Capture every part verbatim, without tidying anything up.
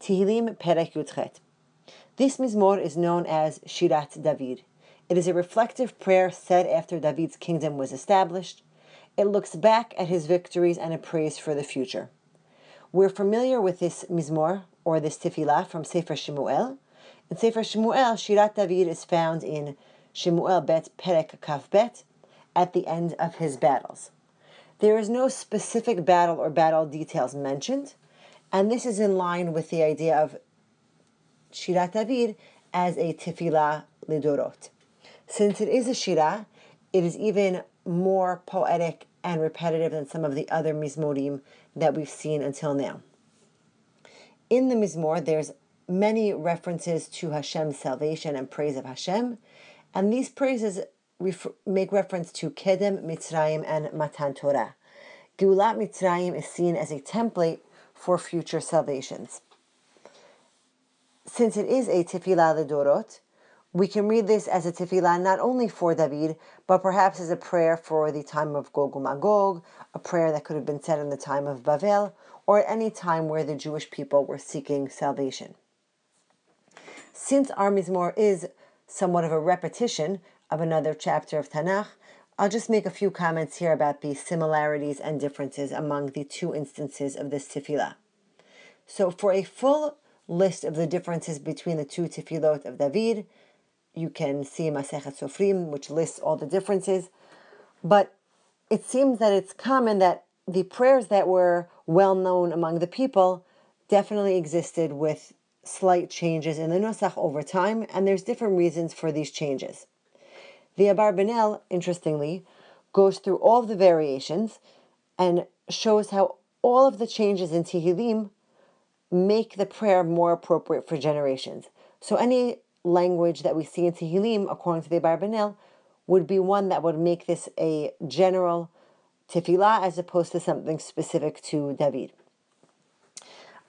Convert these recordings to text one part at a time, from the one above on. Tehillim Perek Yudchet. This Mizmor is known as Shirat David. It is a reflective prayer said after David's kingdom was established. It looks back at his victories and a praise for the future. We're familiar with this Mizmor, or this Tefillah, from Sefer Shmuel. In Sefer Shmuel, Shirat David is found in Shmuel Bet Perek Kaf Bet, at the end of his battles. There is no specific battle or battle details mentioned, and this is in line with the idea of Shirat David as a tefillah lidorot. Since it is a shirah, it is even more poetic and repetitive than some of the other mizmorim that we've seen until now. In the mizmor, there's many references to Hashem's salvation and praise of Hashem, and these praises refer- make reference to Kedem, Mitzrayim, and Matan Torah. Geulat Mitzrayim is seen as a template for future salvations. Since it is a tefillah l'dorot, we can read this as a tefillah not only for David, but perhaps as a prayer for the time of Gog and Magog, a prayer that could have been said in the time of Babel, or at any time where the Jewish people were seeking salvation. Since our Mizmor is somewhat of a repetition of another chapter of Tanakh, I'll just make a few comments here about the similarities and differences among the two instances of this tefillah. So for a full list of the differences between the two tefillot of David, you can see Masechet Sofrim, which lists all the differences. But it seems that it's common that the prayers that were well known among the people definitely existed with slight changes in the Nusach over time, and there's different reasons for these changes. The Abar El, interestingly, goes through all the variations and shows how all of the changes in Tehillim make the prayer more appropriate for generations. So any language that we see in Tehillim, according to the Abar El, would be one that would make this a general tefillah as opposed to something specific to David.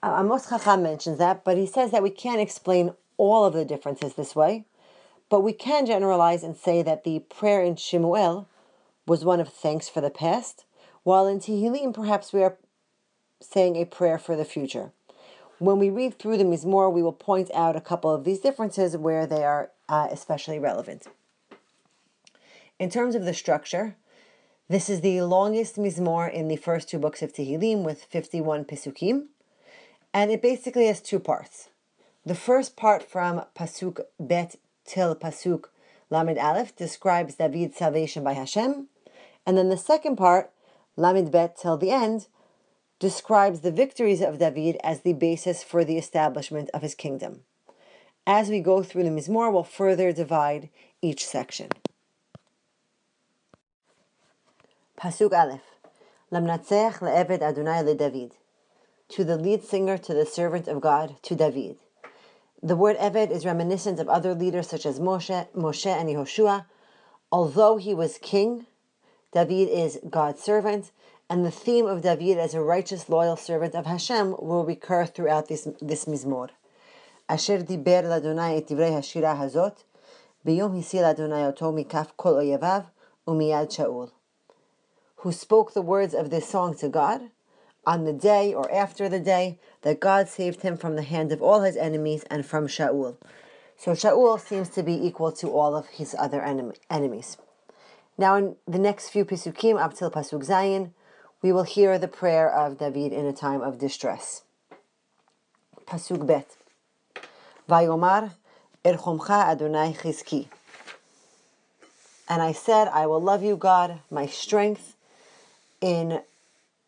Uh, Amos Chacham mentions that, but he says that we can't explain all of the differences this way, but we can generalize and say that the prayer in Shmuel was one of thanks for the past, while in Tehillim perhaps we are saying a prayer for the future. When we read through the Mizmor, we will point out a couple of these differences where they are uh, especially relevant. In terms of the structure, this is the longest Mizmor in the first two books of Tehillim with fifty-one Pesukim, and it basically has two parts. The first part from Pasuk Bet till Pasuk Lamed Aleph describes David's salvation by Hashem, and then the second part, Lamed Bet till the end, describes the victories of David as the basis for the establishment of his kingdom. As we go through the Mizmor, we'll further divide each section. Pasuk Aleph, Lamnatzech le'eved Adonai leDavid, to the lead singer, to the servant of God, to David. The word Eved is reminiscent of other leaders such as Moshe, Moshe and Yehoshua. Although he was king, David is God's servant, and the theme of David as a righteous, loyal servant of Hashem will recur throughout this, this Mizmor. Asher diber l'Adonai et divrei hashira hazot, biyom hisil Adonai oto mikaf kol oyevav umiyad Shaul. Who spoke the words of this song to God on the day or after the day that God saved him from the hand of all his enemies and from Shaul. So Shaul seems to be equal to all of his other enemies. Now in the next few Pesukim, up till Pasuk Zayin, we will hear the prayer of David in a time of distress. Pasuk Bet. Vayomar, Erchomcha Adonai Chizki. And I said, I will love you, God, my strength. In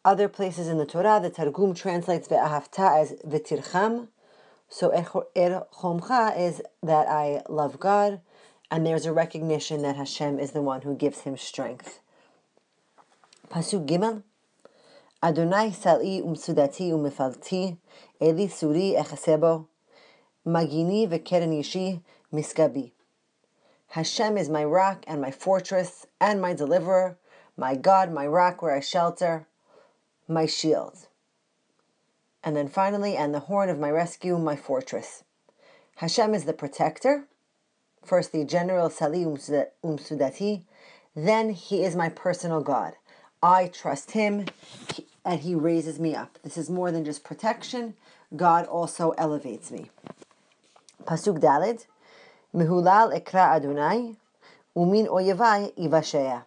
other places in the Torah, the Targum translates ve'ahavta as v'tircham. So Erchomcha is that I love God, and there's a recognition that Hashem is the one who gives him strength. Pasuk Gimel. Adonai sal'i umsudati umifalti, eli suri echasebo, magini v'keren yishi miskabi. Hashem is my rock and my fortress and my deliverer, my God, my rock where I shelter, my shield. And then finally, and the horn of my rescue, my fortress. Hashem is the protector. First the general Sali Umsudati. Then he is my personal God. I trust him. and he raises me up. This is more than just protection. God also elevates me. Pasuk Daled, Mehulal ekra Adonai, umin oyevai ivasheya.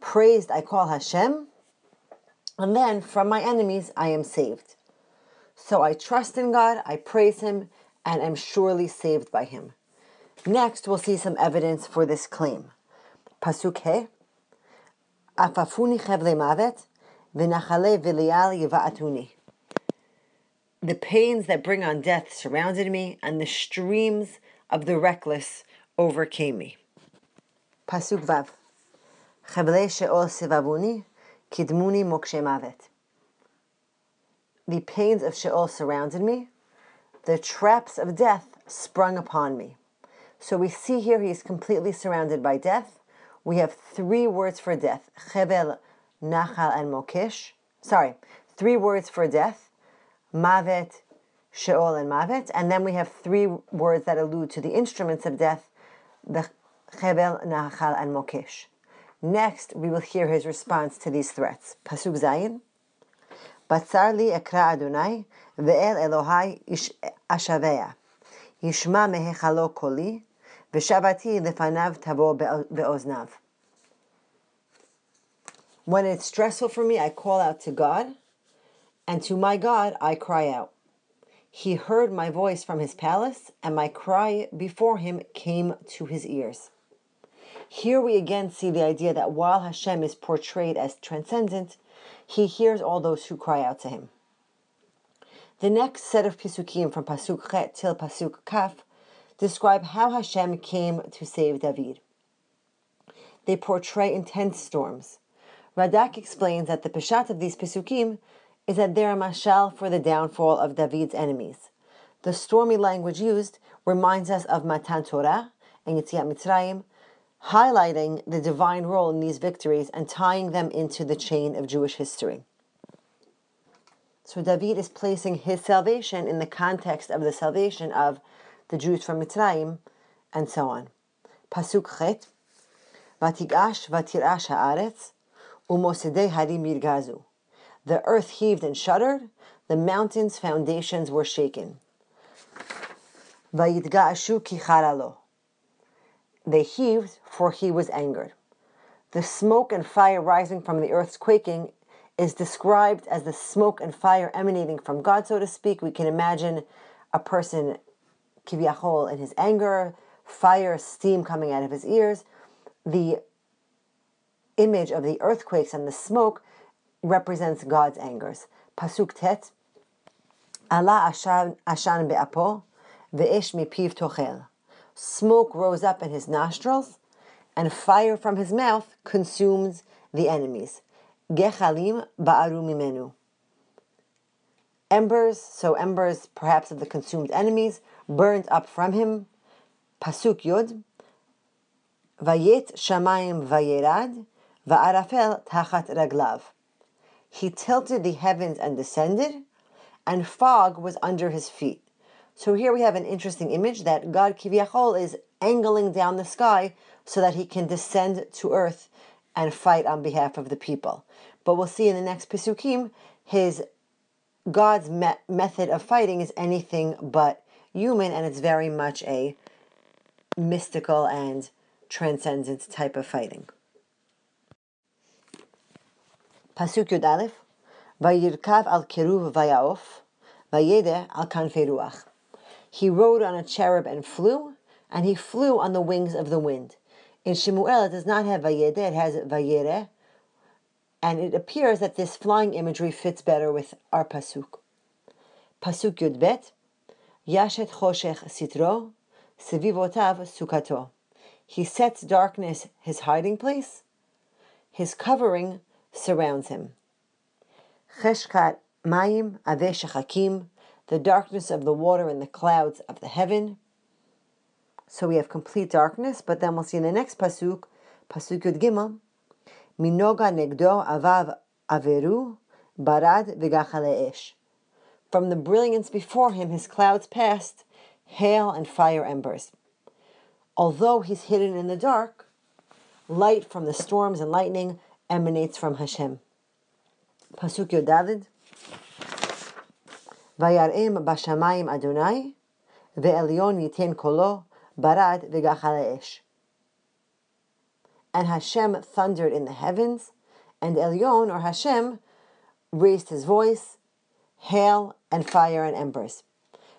Praised I call Hashem, and then from my enemies I am saved. So I trust in God, I praise Him, and am surely saved by Him. Next, we'll see some evidence for this claim. Pasuk He, Afafuni chevle mavet, v'nachale v'lial yiva'atuni. The pains that bring on death surrounded me, and the streams of the reckless overcame me. Pasuk Vav, Chevle she'ol sevavuni, kidmuni mokshe mavet. The pains of Sheol surrounded me. The traps of death sprung upon me. So we see here he is completely surrounded by death. We have three words for death. Chevel, Nachal, and Mokish. Sorry, three words for death. Mavet, Sheol, and Mavet. And then we have three words that allude to the instruments of death. The Chevel, Nachal, and Mokish. Next, we will hear his response to these threats. Pasuk Zayin. Batzar li ekra Adonai, ve'el Elohai ashaveya. Yishma mehechalo koli, v'shavati lefanav tavo be'oznav. When it's stressful for me, I call out to God, and to my God I cry out. He heard my voice from his palace, and my cry before him came to his ears. Here we again see the idea that while Hashem is portrayed as transcendent, He hears all those who cry out to him. The next set of Pesukim from Pasuk Chet till Pasuk Kaf describe how Hashem came to save David. They portray intense storms. Radak explains that the Peshat of these Pesukim is that they are Mashal for the downfall of David's enemies. The stormy language used reminds us of Matan Torah and Yitzia Mitzrayim, highlighting the divine role in these victories and tying them into the chain of Jewish history. So David is placing his salvation in the context of the salvation of the Jews from Mitzrayim, and so on. Pasuk Chet, Vatigash vatirash haaretz, umosedei harim yirgazu. The earth heaved and shuddered, the mountains' foundations were shaken. Vayitgaashu ki charalo. They heaved, for he was angered. The smoke and fire rising from the earth's quaking is described as the smoke and fire emanating from God, so to speak. We can imagine a person, Kiviyachol, in his anger, fire, steam coming out of his ears. The image of the earthquakes and the smoke represents God's angers. Pasuk Tet, Allah ashan be'apo, ve'esh mipiv tochel. Smoke rose up in his nostrils, and fire from his mouth consumes the enemies. Gechalim ba'aru mimenu. Embers, so embers perhaps of the consumed enemies, burned up from him. Pasuk Yod. Vayet shamayim vayerad, va'arafel tachat raglav. He tilted the heavens and descended, and fog was under his feet. So here we have an interesting image that God Kiviyachol is angling down the sky so that he can descend to earth and fight on behalf of the people. But we'll see in the next Pesukim, his God's me- method of fighting is anything but human, and it's very much a mystical and transcendent type of fighting. Pasuk Yud Aleph, Vayirkav al Keruv Vayaof, Vayedeh al Kanfei Ruach. He rode on a cherub and flew, and he flew on the wings of the wind. In Shmuel, it does not have vayedeh, it has vayereh, and it appears that this flying imagery fits better with our pasuk. Pasuk Yud Bet, Yashet choshech sitro, sevivotav sukato. He sets darkness his hiding place, his covering surrounds him. Cheshkat mayim aveh shechakim. The darkness of the water and the clouds of the heaven. So we have complete darkness, but then we'll see in the next pasuk, pasuk Yud Gimel, Minoga negdo avav averu barad v'gachale esh. From the brilliance before him, his clouds passed, hail and fire embers. Although he's hidden in the dark, light from the storms and lightning emanates from Hashem. Pasuk Yud David. Vayareim bashamayim Adonai ve'elyon yiten kolo barad ve'gachal ha'esh. And Hashem thundered in the heavens, and Elyon, or Hashem, raised his voice, hail and fire and embers.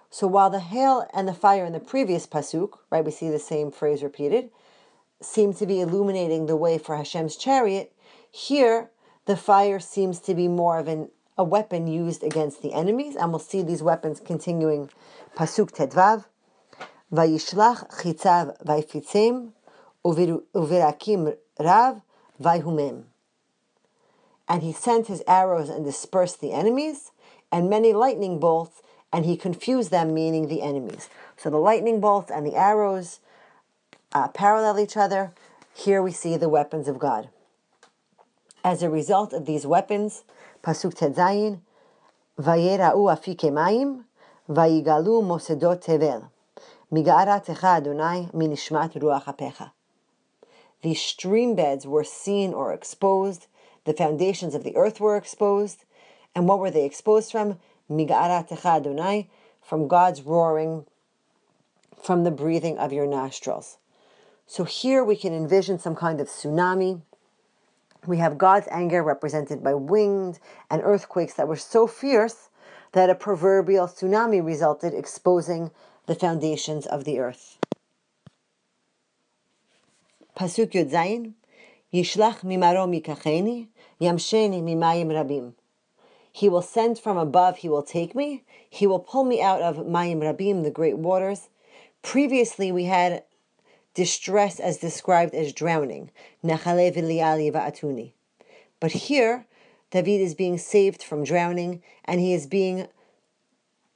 So while the hail and the fire in the previous Pasuk, right, we see the same phrase repeated, seem to be illuminating the way for Hashem's chariot, here the fire seems to be more of an, a weapon used against the enemies, and we'll see these weapons continuing. Pasuk Tedvav, Vayishlach chitzav vayfitzem, Uvirakim Rav Vaihumem. And he sent his arrows and dispersed the enemies, and many lightning bolts, and he confused them, meaning the enemies. So the lightning bolts and the arrows uh, parallel each other. Here we see the weapons of God. As a result of these weapons, Pasuk Tetzayin, Vayera'u afike mayim, Vayigalu mosedot tevel, Miga'arat echa Adonai minishmat ruach hapecha. These stream beds were seen or exposed, the foundations of the earth were exposed, and what were they exposed from? Miga'aratecha Adonai, from God's roaring, from the breathing of your nostrils. So here we can envision some kind of tsunami. We have God's anger represented by winged and earthquakes that were so fierce that a proverbial tsunami resulted, exposing the foundations of the earth. Pasuk Yud Zayin, Yishlach mimaro mikacheni, yamsheni mimayim rabim. He will send from above, he will take me, he will pull me out of mayim rabim, the great waters. Previously we had distress as described as drowning, nachale v'liali va'atuni. But here, David is being saved from drowning, and he is being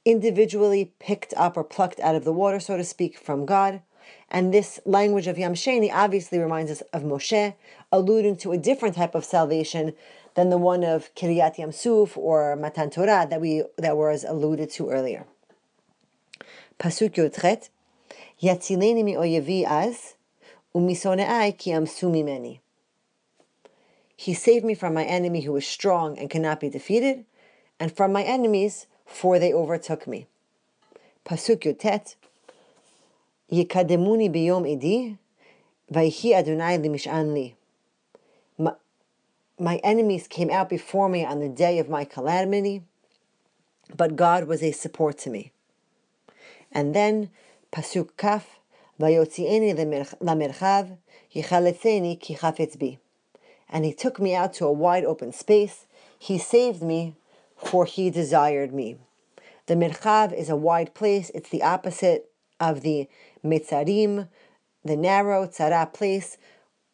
individually picked up or plucked out of the water, so to speak, from God. And this language of Yamsheni obviously reminds us of Moshe, alluding to a different type of salvation than the one of Kiryat Yamsuf or Matan Torah that we that was alluded to earlier. Pasuk Yotret, Yatzileni mi oyevi az, umisoneai ki yamsu mimeni. He saved me from my enemy who is strong and cannot be defeated, and from my enemies, for they overtook me. Pasuk Yotet, Yikademuni biyom idi, vayhi Adonai limishan li. My enemies came out before me on the day of my calamity, but God was a support to me. And then, Pasuk Kaf, Vayotzieni lamerchav, yichaletzeni ki chafetz bi. And he took me out to a wide open space. He saved me, for he desired me. The merchav is a wide place. It's the opposite of the Mitzarim, the narrow tzara place,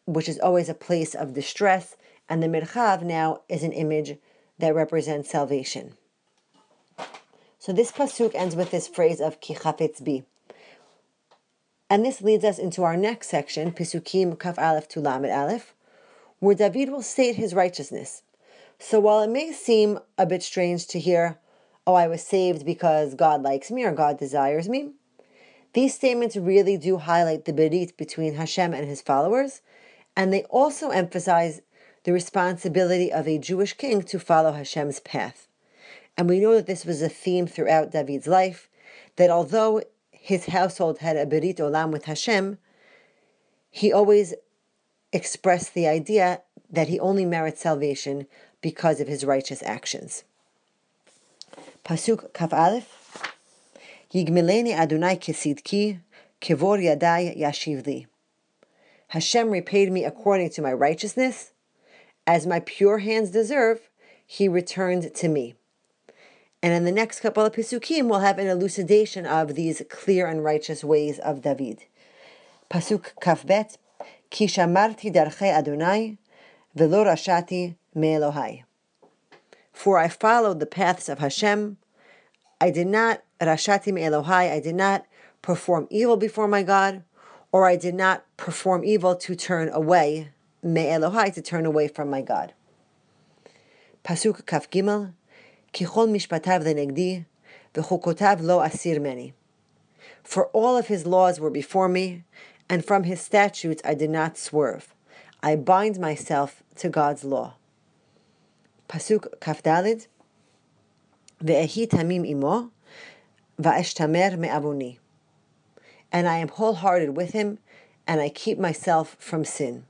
which is always a place of distress, and the merchav now is an image that represents salvation. So this pasuk ends with this phrase of ki chafetz bi, and this leads us into our next section, Pesukim Kaf Aleph to Lamed Aleph, where David will state his righteousness. So while it may seem a bit strange to hear, oh, I was saved because God likes me or God desires me, these statements really do highlight the berit between Hashem and his followers, and they also emphasize the responsibility of a Jewish king to follow Hashem's path. And we know that this was a theme throughout David's life, that although his household had a berit olam with Hashem, he always expressed the idea that he only merits salvation because of his righteous actions. Pasuk Kaf Aleph, Yigmileni Adonai kesidki, kevor yadai yashivli. Hashem repaid me according to my righteousness, as my pure hands deserve, he returned to me. And in the next couple of Pesukim, we'll have an elucidation of these clear and righteous ways of David. Pasuk Kaf Bet, Ki shamarti darchei Adonai, velo rashati me'elohai. For I followed the paths of Hashem, I did not Rashatim Elohai, I did not perform evil before my God, or I did not perform evil to turn away, me Elohai, to turn away from my God. Pasuk Kaf Gimel, Kichol mishpatav lenegdi, v'chukotav lo asir meni. For all of his laws were before me, and from his statutes I did not swerve. I bind myself to God's law. Pasuk Kafdalid, Ve'ehi tamim imo, va'eshtamer me'avoni. And I am wholehearted with him, and I keep myself from sin.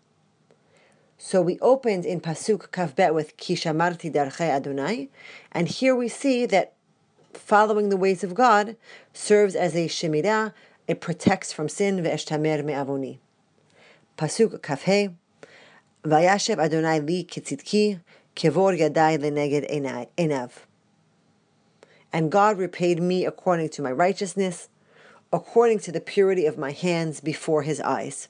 So we opened in Pasuk Kafbet with Ki shamarti darchei Adonai, and here we see that following the ways of God serves as a shemirah, it protects from sin, ve'eshtamer me'avoni. Pasuk Kafhei, Vayashev Adonai li kitzidki, kevor yadai leneged enav. And God repaid me according to my righteousness, according to the purity of my hands before his eyes.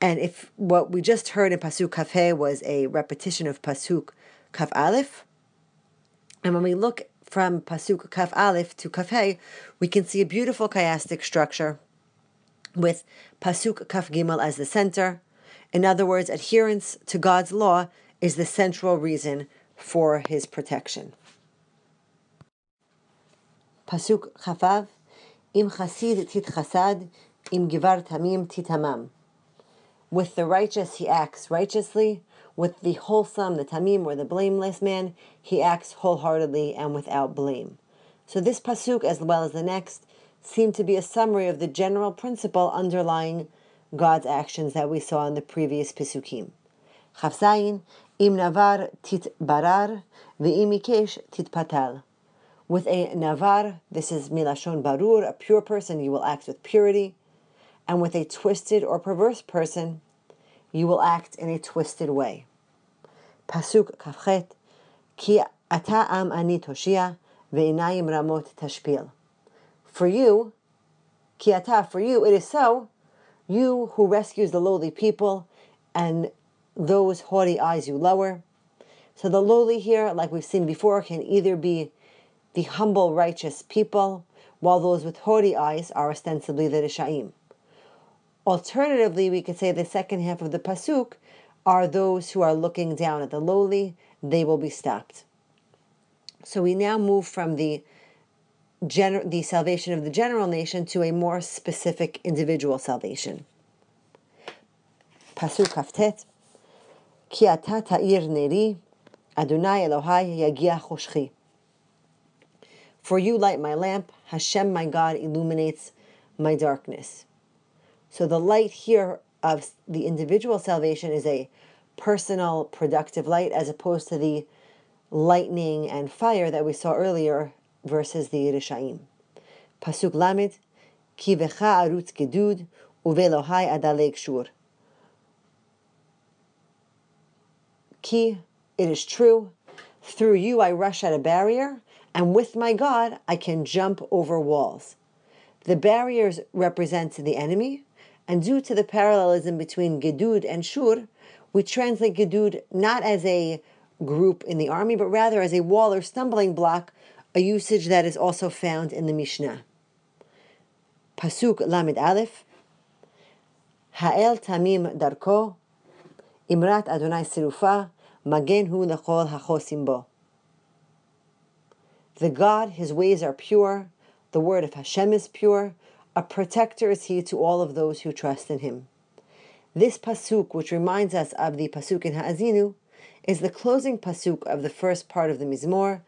And if what we just heard in Pasuk Kafeh was a repetition of Pasuk Kaf Aleph, and when we look from Pasuk Kaf Aleph to Kafeh, we can see a beautiful chiastic structure with Pasuk Kaf Gimel as the center. In other words, adherence to God's law is the central reason for his protection. Pasuk Chafav, Im chasid tit chasad, im givar tamim tit hamam. With the righteous he acts righteously, with the wholesome, the tamim, or the blameless man, he acts wholeheartedly and without blame. So this pasuk, as well as the next, seem to be a summary of the general principle underlying God's actions that we saw in the previous Pesukim. Chafzayin, im navar tit barar, ve'im ikesh tit patal. With a navar, this is milashon barur, a pure person, you will act with purity. And with a twisted or perverse person, you will act in a twisted way. Pasuk kafchet, ki ata am ani toshia, ve'inayim ramot tashpil. For you, ki ata, for you, it is so, you who rescues the lowly people, and those haughty eyes you lower. So the lowly here, like we've seen before, can either be the humble, righteous people, while those with haughty eyes are ostensibly the Rishaim. Alternatively, we could say the second half of the Pasuk are those who are looking down at the lowly, they will be stopped. So we now move from the, gener- the salvation of the general nation to a more specific individual salvation. Pasuk Kaftet, Ki ata ta'ir neri, Adonai Elohai yagia choshchi. For you light my lamp, Hashem my God illuminates my darkness. So the light here of the individual salvation is a personal, productive light, as opposed to the lightning and fire that we saw earlier versus the Rishaim. Pasuk Lamed, Ki vecha arutz gedud, uvelohai adaleg shur. Ki, it is true, through you I rush at a barrier, and with my God, I can jump over walls. The barriers represent the enemy, and due to the parallelism between Gedud and Shur, we translate Gedud not as a group in the army, but rather as a wall or stumbling block, a usage that is also found in the Mishnah. Pasuk Lamed Aleph, Ha'el tamim darko, imrat Adonai sirufa, magen hu lechol hachosim bo. The God, his ways are pure, the word of Hashem is pure, a protector is he to all of those who trust in him. This pasuk, which reminds us of the pasuk in HaAzinu, is the closing pasuk of the first part of the Mizmor,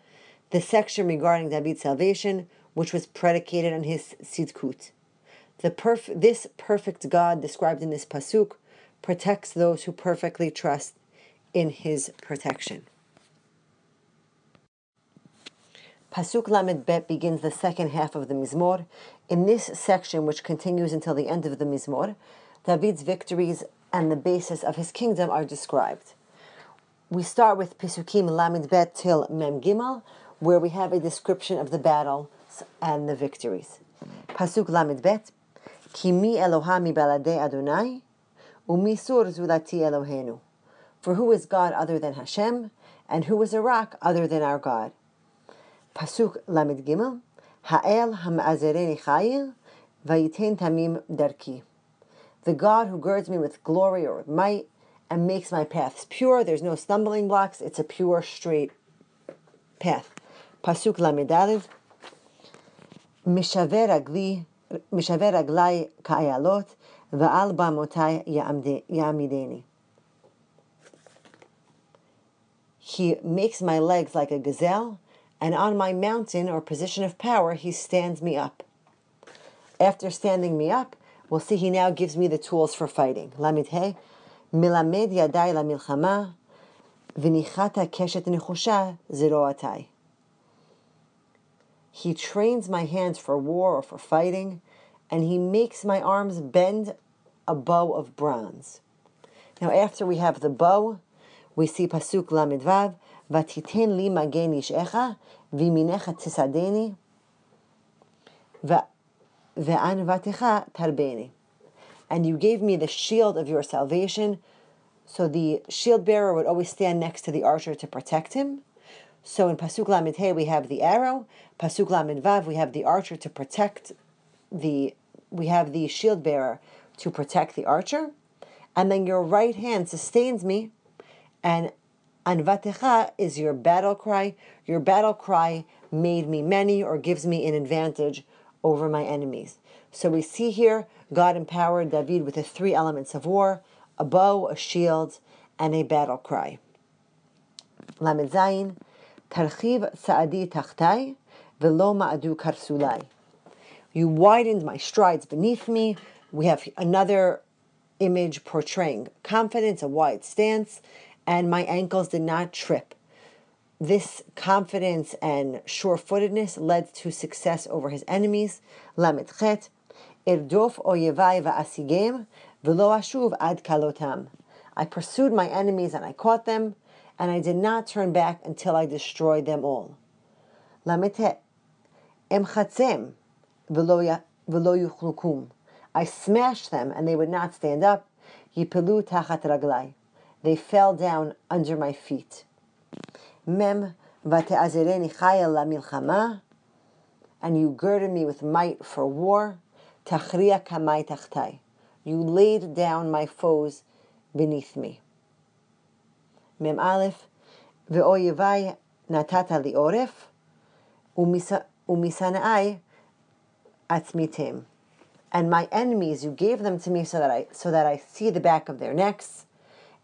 the section regarding David's salvation, which was predicated on his Sidkut. The perf- this perfect God described in this pasuk protects those who perfectly trust in his protection. Pasuk Lamed Bet begins the second half of the Mizmor. In this section, which continues until the end of the Mizmor, David's victories and the basis of his kingdom are described. We start with Pesukim Lamed Bet till Mem Gimel, where we have a description of the battles and the victories. Pasuk Lamed Bet, Ki mi Eloha mi baladei Adonai, umi sur zulati Elohenu. For who is God other than Hashem, and who is a rock other than our God? Pasuk Lamed Gimel, Ha'el ha'ma'azereni chayil, va'yitein tamim darki. The God who girds me with glory or with might and makes my paths pure. There's no stumbling blocks. It's a pure, straight path. Pasuk Lamed Aleph, Mishaver agli, mishaver aglai ka'ayalot, va'al ba'motai ya'amideni. He makes my legs like a gazelle, and on my mountain or position of power, he stands me up. After standing me up, we'll see he now gives me the tools for fighting. Lamed He, Milamed Yadai La Milchama, Vinichata Keshet Nechusha Zeroatai. He trains my hands for war or for fighting, and he makes my arms bend a bow of bronze. Now after we have the bow, we see Pasuk Lamed Vav, Vatiten li magen ishecha, viminecha tisadeni, ve'an vatecha tarbeni. And you gave me the shield of your salvation. So the shield bearer would always stand next to the archer to protect him. So in Pasuk Lamed He we have the arrow. Pasuk Lamed Vav we have the archer to protect the, we have the shield bearer to protect the archer. And then your right hand sustains me, and Anvatecha is your battle cry. Your battle cry made me many or gives me an advantage over my enemies. So we see here God empowered David with the three elements of war, a bow, a shield, and a battle cry. Lamed Zayin, Tarchiv Sa'adi Tachtai, Velo Ma'adu Karsulai. You widened my strides beneath me. We have another image portraying confidence, a wide stance, and my ankles did not trip. This confidence and sure-footedness led to success over his enemies. Lamed Chet, Irdof oyevai va'asigem, v'lo ashuv ad kalotam. I pursued my enemies and I caught them, and I did not turn back until I destroyed them all. Lamed He, Emchatzem, v'lo yuchlukum. I smashed them, and they would not stand up. Yipilu tachat raglai. They fell down under my feet. Mem vate'azireni chaya la milchama, and you girded me with might for war. Tachriya kamai tachtai. You laid down my foes beneath me. Mem aleph ve'oyevai natata li'oref umisana'i atzmitem. And my enemies, you gave them to me so that I so that I see the back of their necks.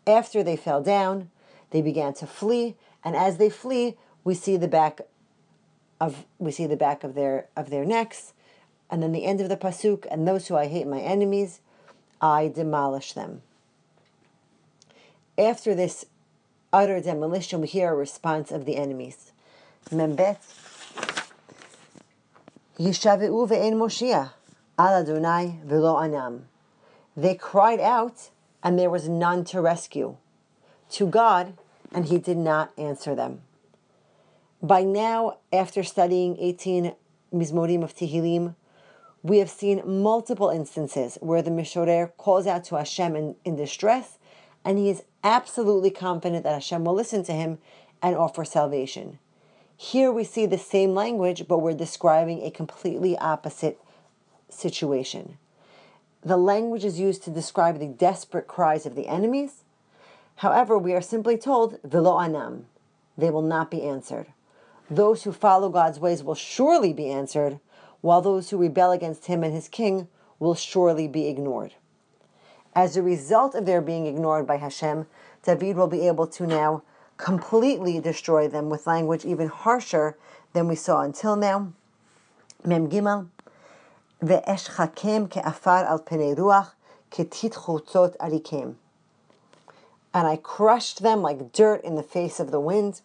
After they fell down, they began to flee, and as they flee, we see the back of we see the back of their of their necks, and then the end of the pasuk. And those who I hate, my enemies, I demolish them. After this utter demolition, we hear a response of the enemies. Membet Yishaveu ve'en Moshiach al Adonai v'lo anam. They cried out, and there was none to rescue, to God, and he did not answer them. By now, after studying eighteen Mizmorim of Tehillim, we have seen multiple instances where the Mishorer calls out to Hashem in, in distress, and he is absolutely confident that Hashem will listen to him and offer salvation. Here we see the same language, but we're describing a completely opposite situation. The language is used to describe the desperate cries of the enemies. However, we are simply told, V'lo anam, they will not be answered. Those who follow God's ways will surely be answered, while those who rebel against him and his king will surely be ignored. As a result of their being ignored by Hashem, David will be able to now completely destroy them with language even harsher than we saw until now. Mem Gimel. Ve'eshchakem ke'afar al penei ruach ketit chutzot arikem. And I crushed them like dirt in the face of the wind,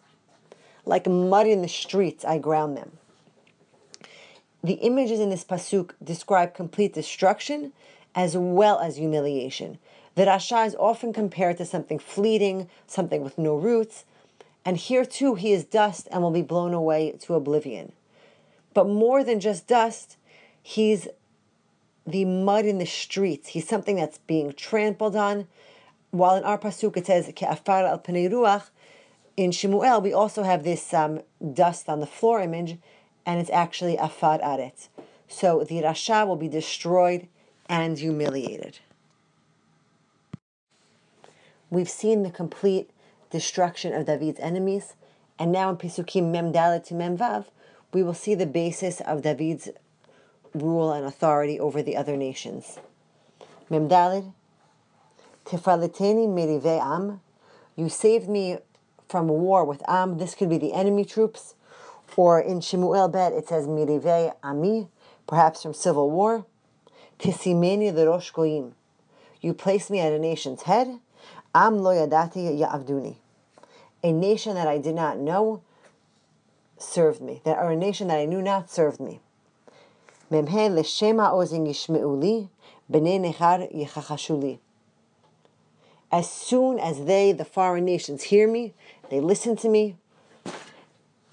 like mud in the streets I ground them. The images in this pasuk describe complete destruction as well as humiliation. The Rasha is often compared to something fleeting, something with no roots, and here too he is dust and will be blown away to oblivion. But more than just dust, he's the mud in the streets. He's something that's being trampled on. While in our pasuk it says, Ke'afar al Pnei Ruach, in Shmuel we also have this um, dust on the floor image, and it's actually Afar Aret. So the Rasha will be destroyed and humiliated. We've seen the complete destruction of David's enemies, and now in Pesukim Mem Dalet to Mem Vav, we will see the basis of David's rule and authority over the other nations. Mem Daled, Tefaliteni merivei am, you saved me from a war with Am. This could be the enemy troops. Or in Shmuel Bet, it says Mirivei Ami, perhaps from civil war. Tisimeni l'rosh goyim. You place me at a nation's head. Am lo yadati ya'avduni. A nation that I did not know served me. That, or a nation that I knew not served me. Memhe l'shema ozin yishme'uli, b'nei nechar yichachashuli. As soon as they, the foreign nations, hear me, they listen to me,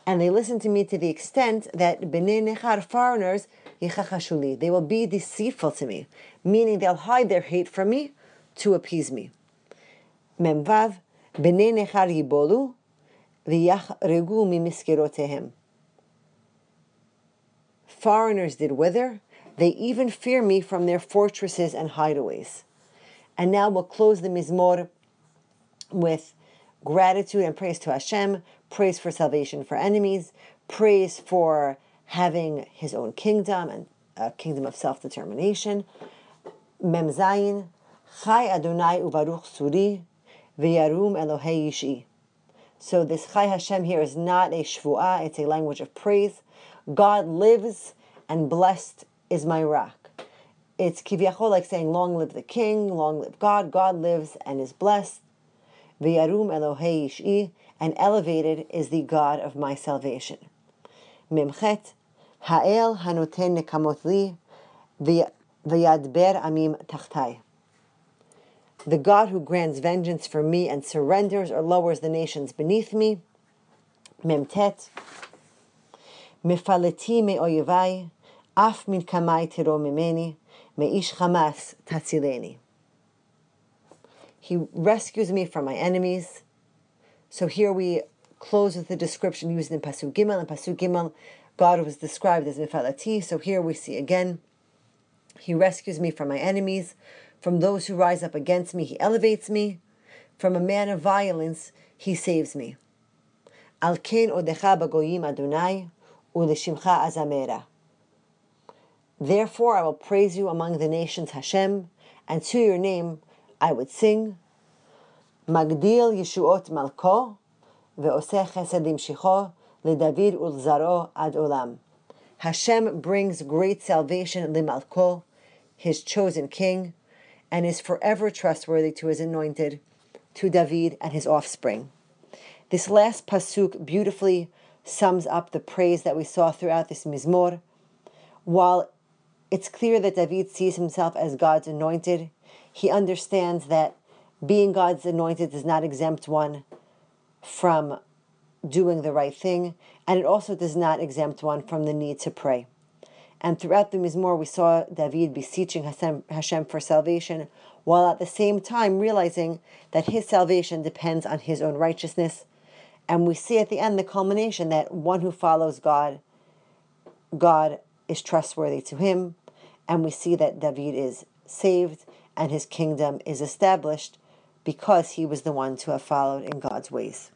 and they listen to me to the extent that b'nei nechar, foreigners, yichachashuli, they will be deceitful to me, meaning they'll hide their hate from me to appease me. Memvav, b'nei nechar yibolu, v'yachregu mimiskerotehem. Foreigners did wither, they even fear me from their fortresses and hideaways. And now we'll close the Mizmor with gratitude and praise to Hashem, praise for salvation for enemies, praise for having his own kingdom and a kingdom of self-determination. Mem Zayin, Chai Adonai ubaruch suri v'yarum Elohei yishi. So this Chai Hashem here is not a Shvuah, it's a language of praise. God lives and blessed is my rock. It's kivyachol like saying, long live the king, long live God. God lives and is blessed. V'yarum Elohei yishi, and elevated is the God of my salvation. Memchet, ha'el hanoten nekamot li, v'yadber amim tachtai. The God who grants vengeance for me and surrenders or lowers the nations beneath me. Memtet, mefaleti me'oyevai, af min kamai tiro mimeni. Me'ish Hamas tatzileni. He rescues me from my enemies. So here we close with the description used in Pasuk Gimel. In Pasuk Gimel, God was described as Mefalati. So here we see again, He rescues me from my enemies. From those who rise up against me, He elevates me. From a man of violence, He saves me. Al ken odecha b'goyim Adonai, u'leshimcha azamera. Therefore I will praise you among the nations, Hashem, and to your name I would sing. Magdil Yeshuot Malko, ve'oseh chesed Mshicho, leDavid ulzaro ad olam. Hashem brings great salvation liMalko, His chosen king, and is forever trustworthy to His anointed, to David and his offspring. This last pasuk beautifully sums up the praise that we saw throughout this Mizmor. While it's clear that David sees himself as God's anointed, he understands that being God's anointed does not exempt one from doing the right thing, and it also does not exempt one from the need to pray. And throughout the Mizmor, we saw David beseeching Hashem, Hashem for salvation, while at the same time realizing that his salvation depends on his own righteousness. And we see at the end the culmination that one who follows God, God is trustworthy to him. And we see that David is saved and his kingdom is established because he was the one to have followed in God's ways.